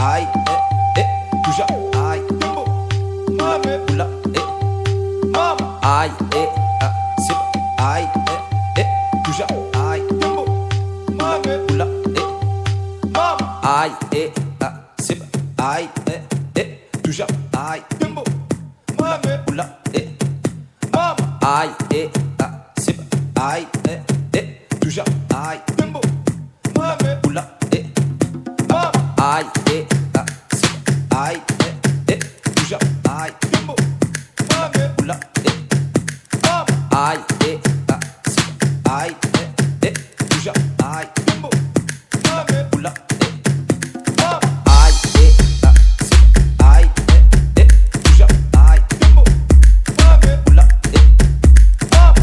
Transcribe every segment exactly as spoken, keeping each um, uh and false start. Aïe, eh, eh, touja, aïe, mambo, mame, oula, eh, mama, aïe, eh, ah, c'est pas, aïe, eh, eh, touja, aïe, mambo, mame, oula, eh, mama, aïe, eh, ah, c'est pas, aïe, eh, eh, touja, aïe, mambo, mame, oula, eh, mama, aïe, eh, ah, c'est pas, aïe, eh, eh, touja, aïe, mambo, mame, oula, eh, mama, aïe, eh, aïe, eh, eh, touja, aïe, mambo, mame, oula, eh, mama, aïe, eh, ah, c'est aïe, eh, eh, touja, aïe, mambo, mame, oula, eh, mama, aïe, eh, ah, c'est aïe, eh, eh, touja, aïe, mambo, mame, oula, eh, mama,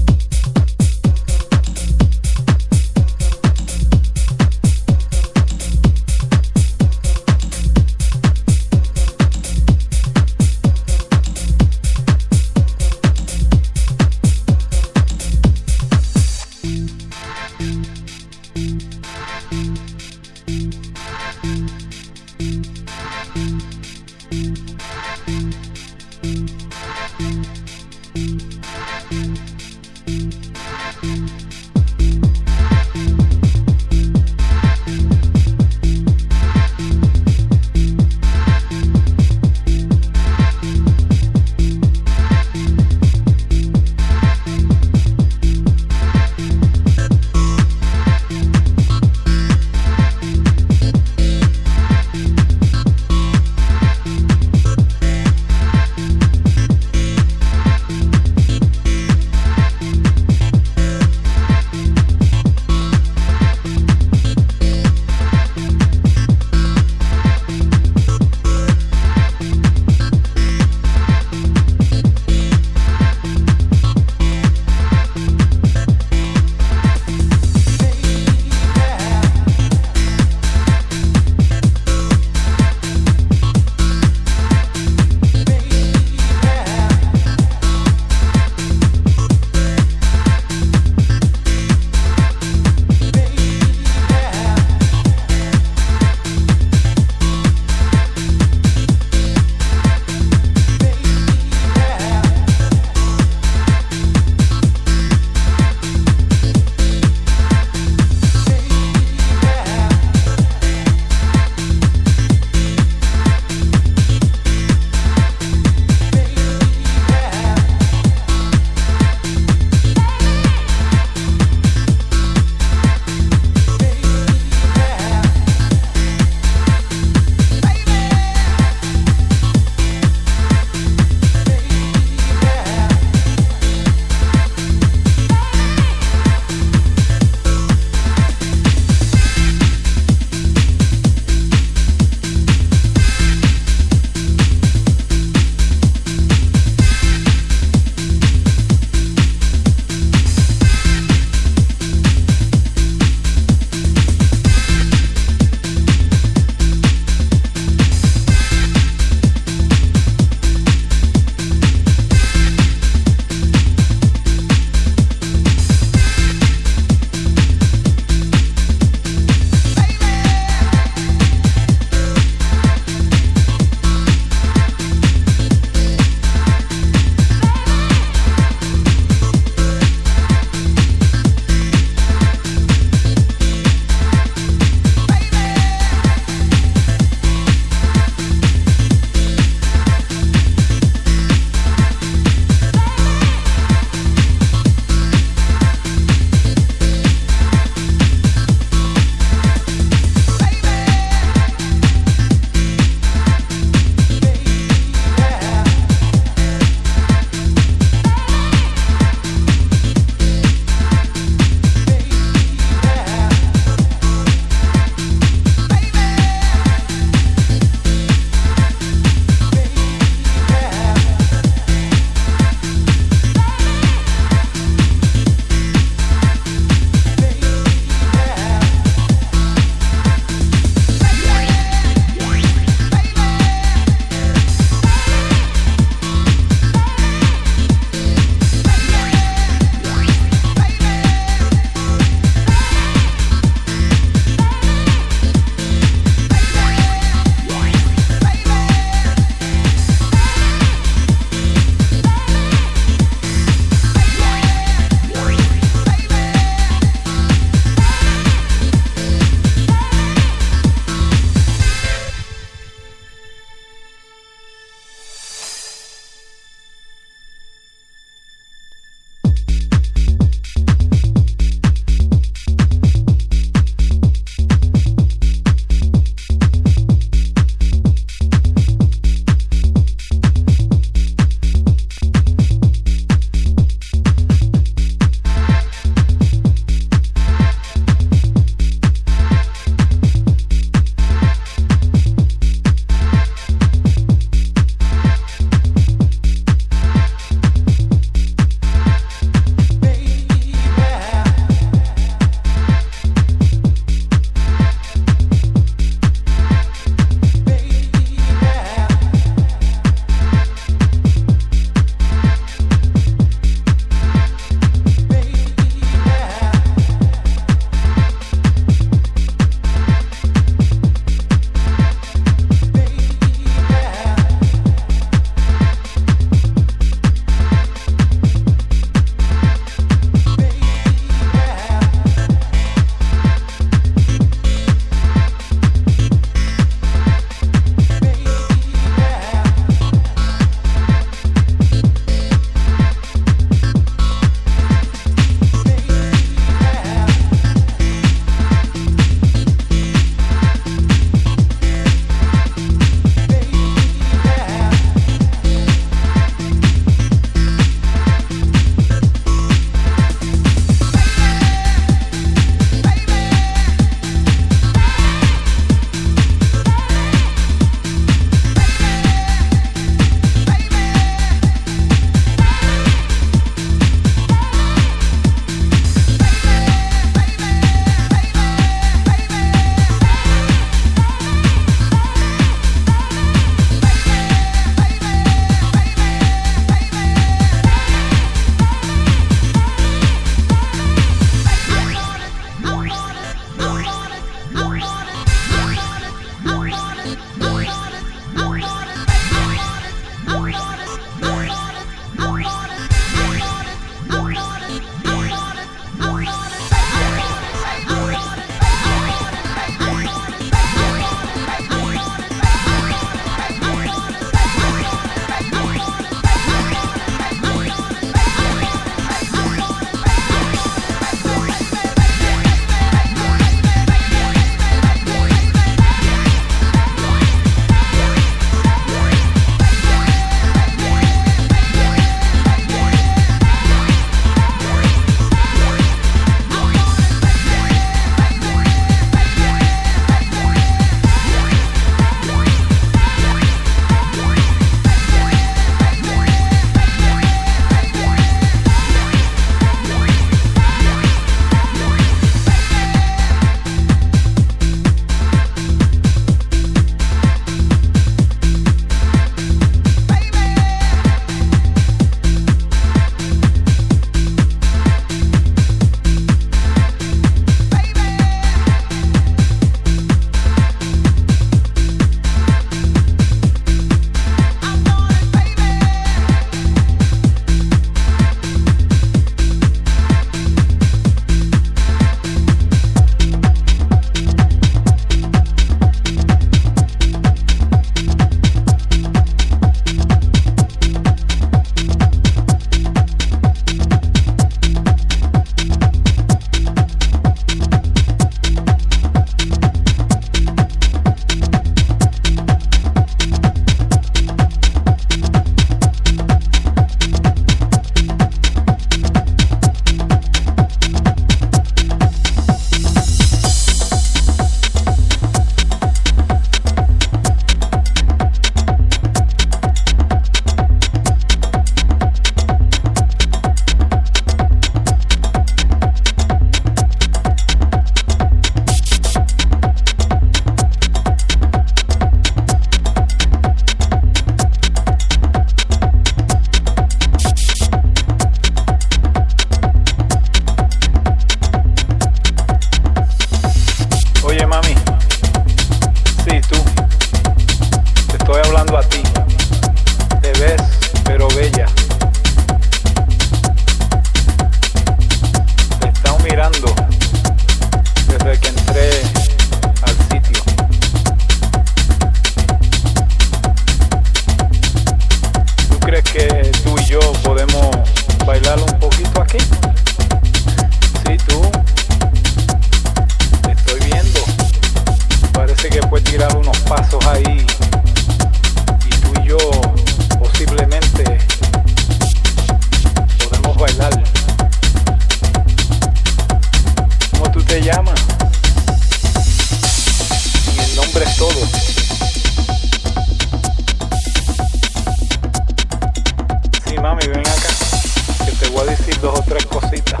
decir dos o tres cositas.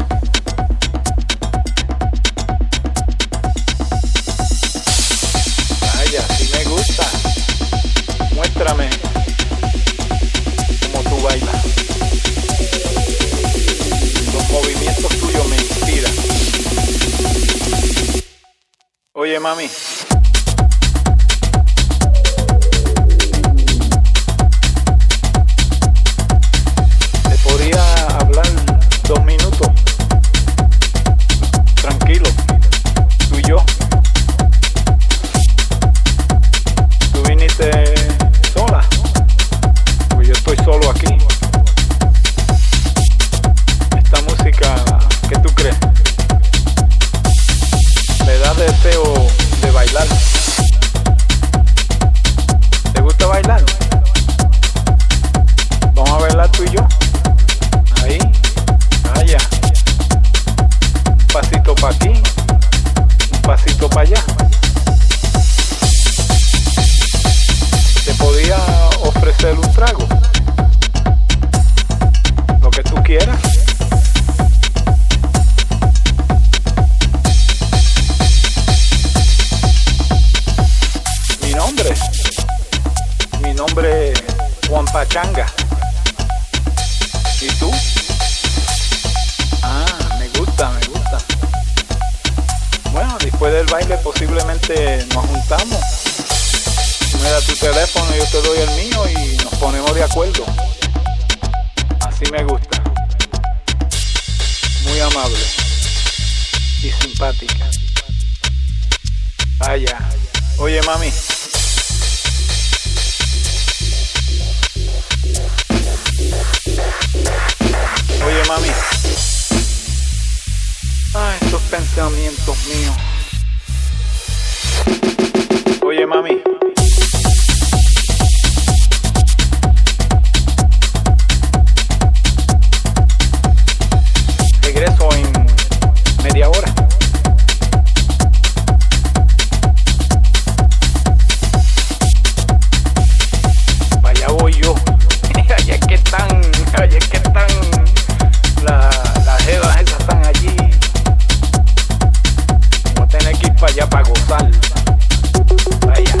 Vaya, si me gusta. Muéstrame cómo tú bailas. Los movimientos tuyos me inspiran. Oye, mami. Para allá, para gozar. Vaya.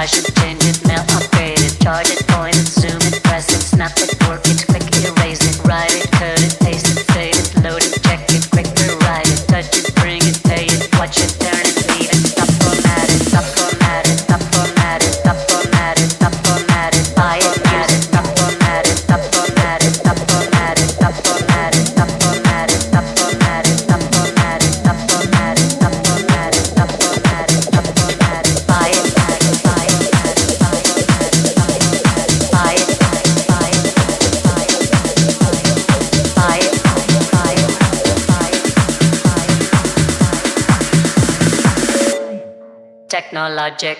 Refresh it, change it, mail, upgrade it, charge it, point it, zoom it, press it, snap it, work it, click it, erase it, write it, code it, paste it, fade it, load it, check it, quick rewrite it, touch it, bring it, pay it, watch it, turn it, leave it, stop format it, stop format it, stop format it, stop format it, stop format it, buy it, get it, stop format it, stop format it, stop format it, stop format it, stop format it, stop format it, stop format it, stop format it, stop format it, stop format it, stop format it, buy it. Technologic.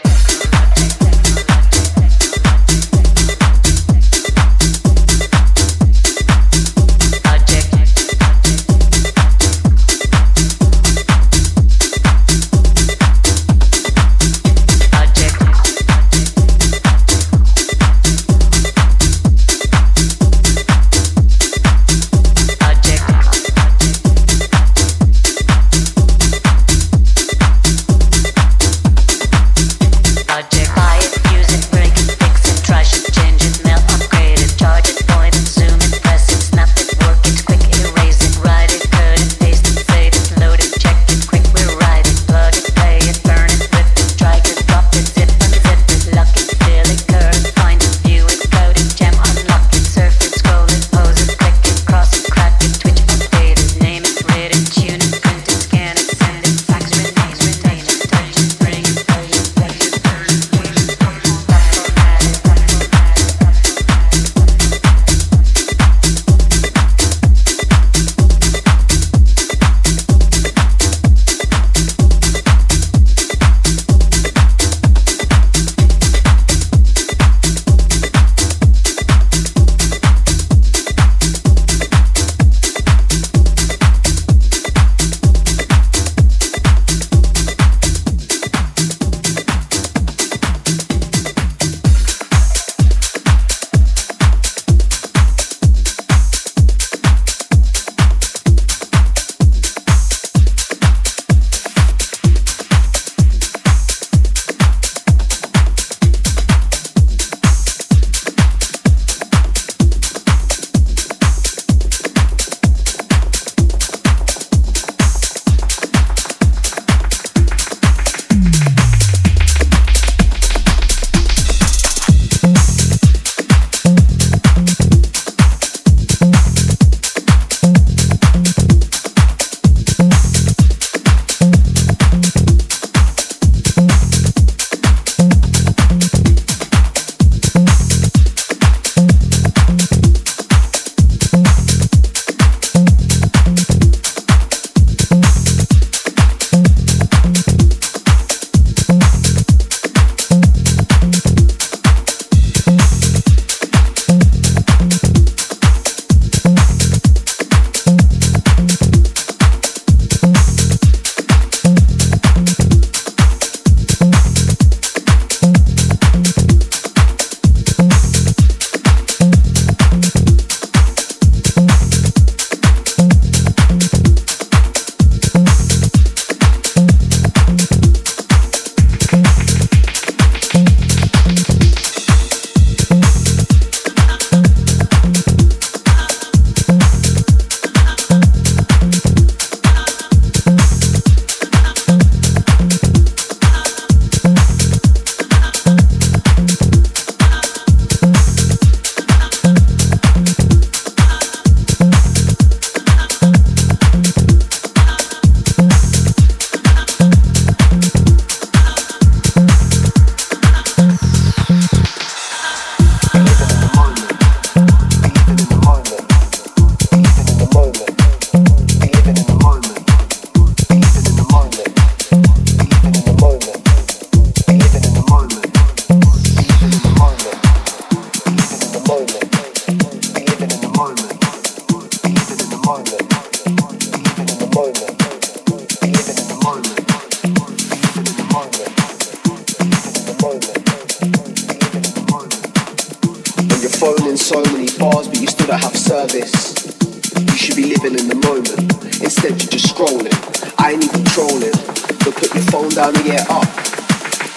Down to get up.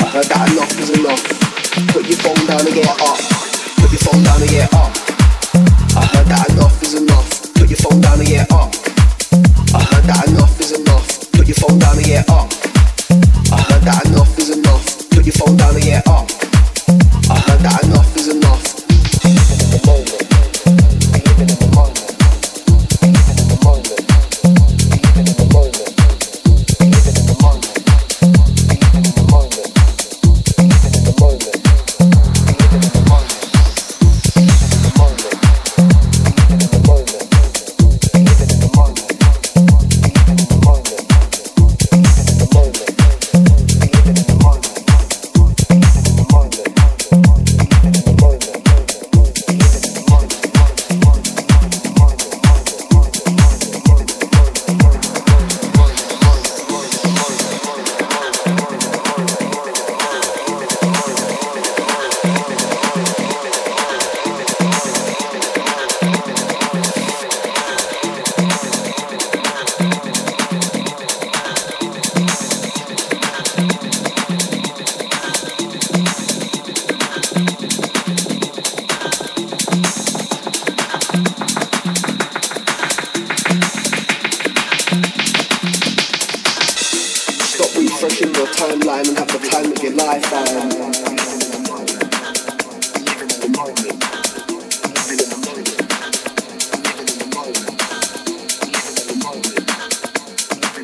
I heard that enough is enough. Put your phone down and get up. Put your phone down and get up. I heard that enough is enough. Put your phone down and get up. I heard that enough is enough. Put your phone down and get up. I heard that enough is enough. Put your phone down and get up. I heard that enough is enough. I live in the moment. I live in the moment. I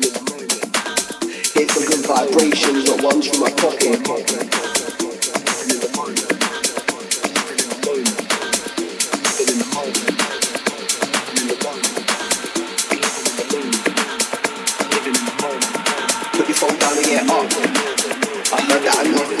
live in the moment. I live in the moment. I live in the moment. I live in the moment. I live in the moment.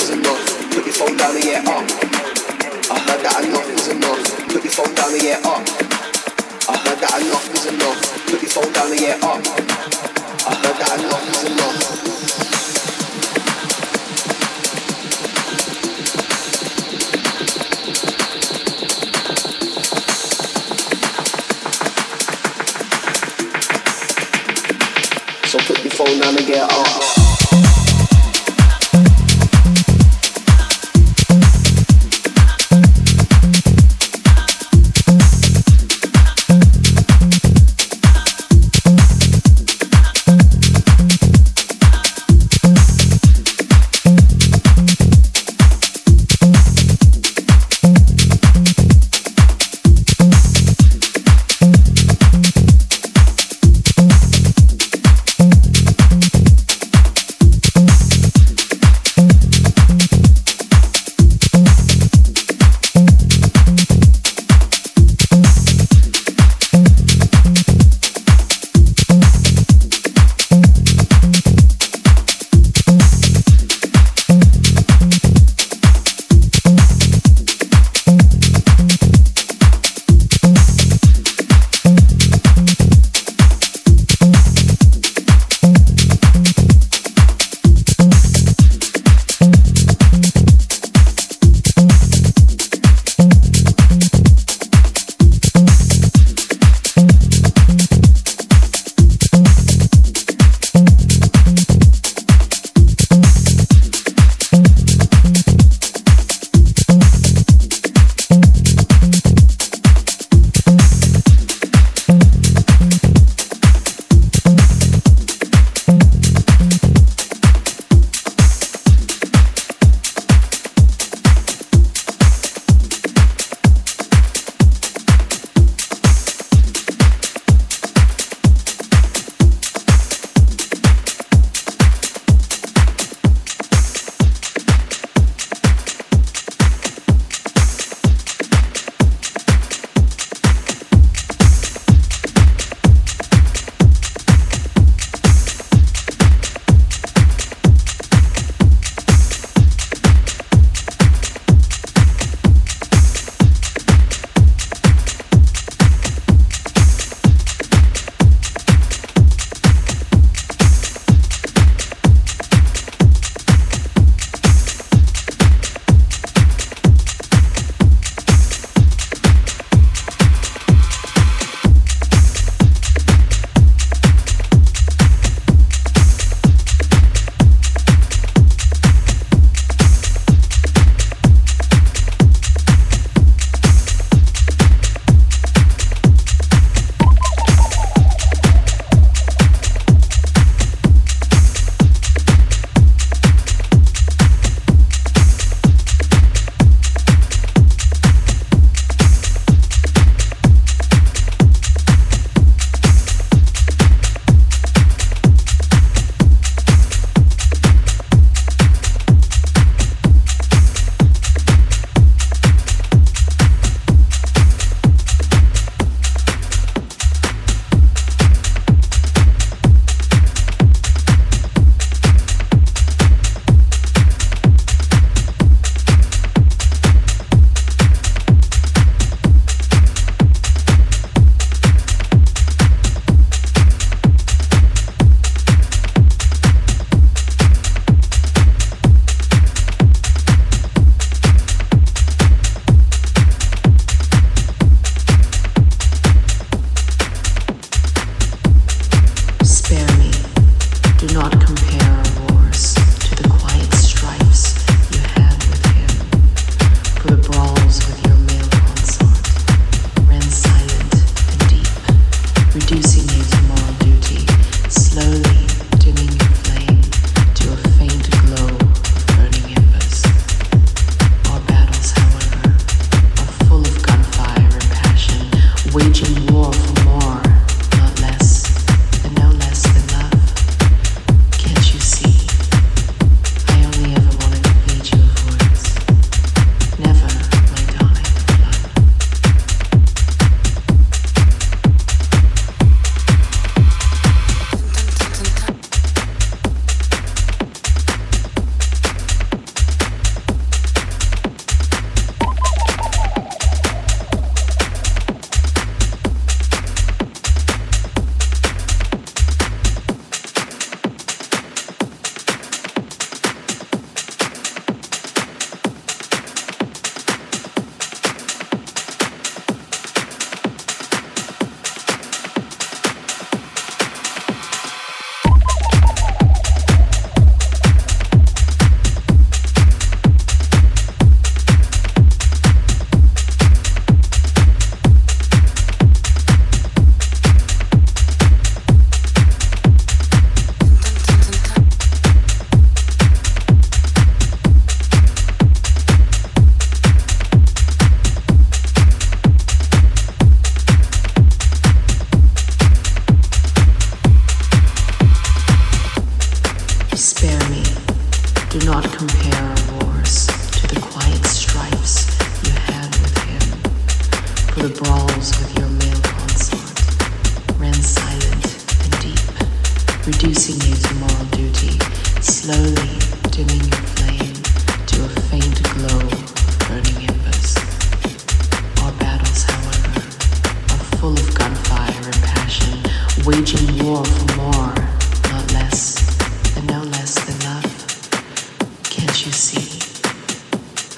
Can't you see?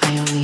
I only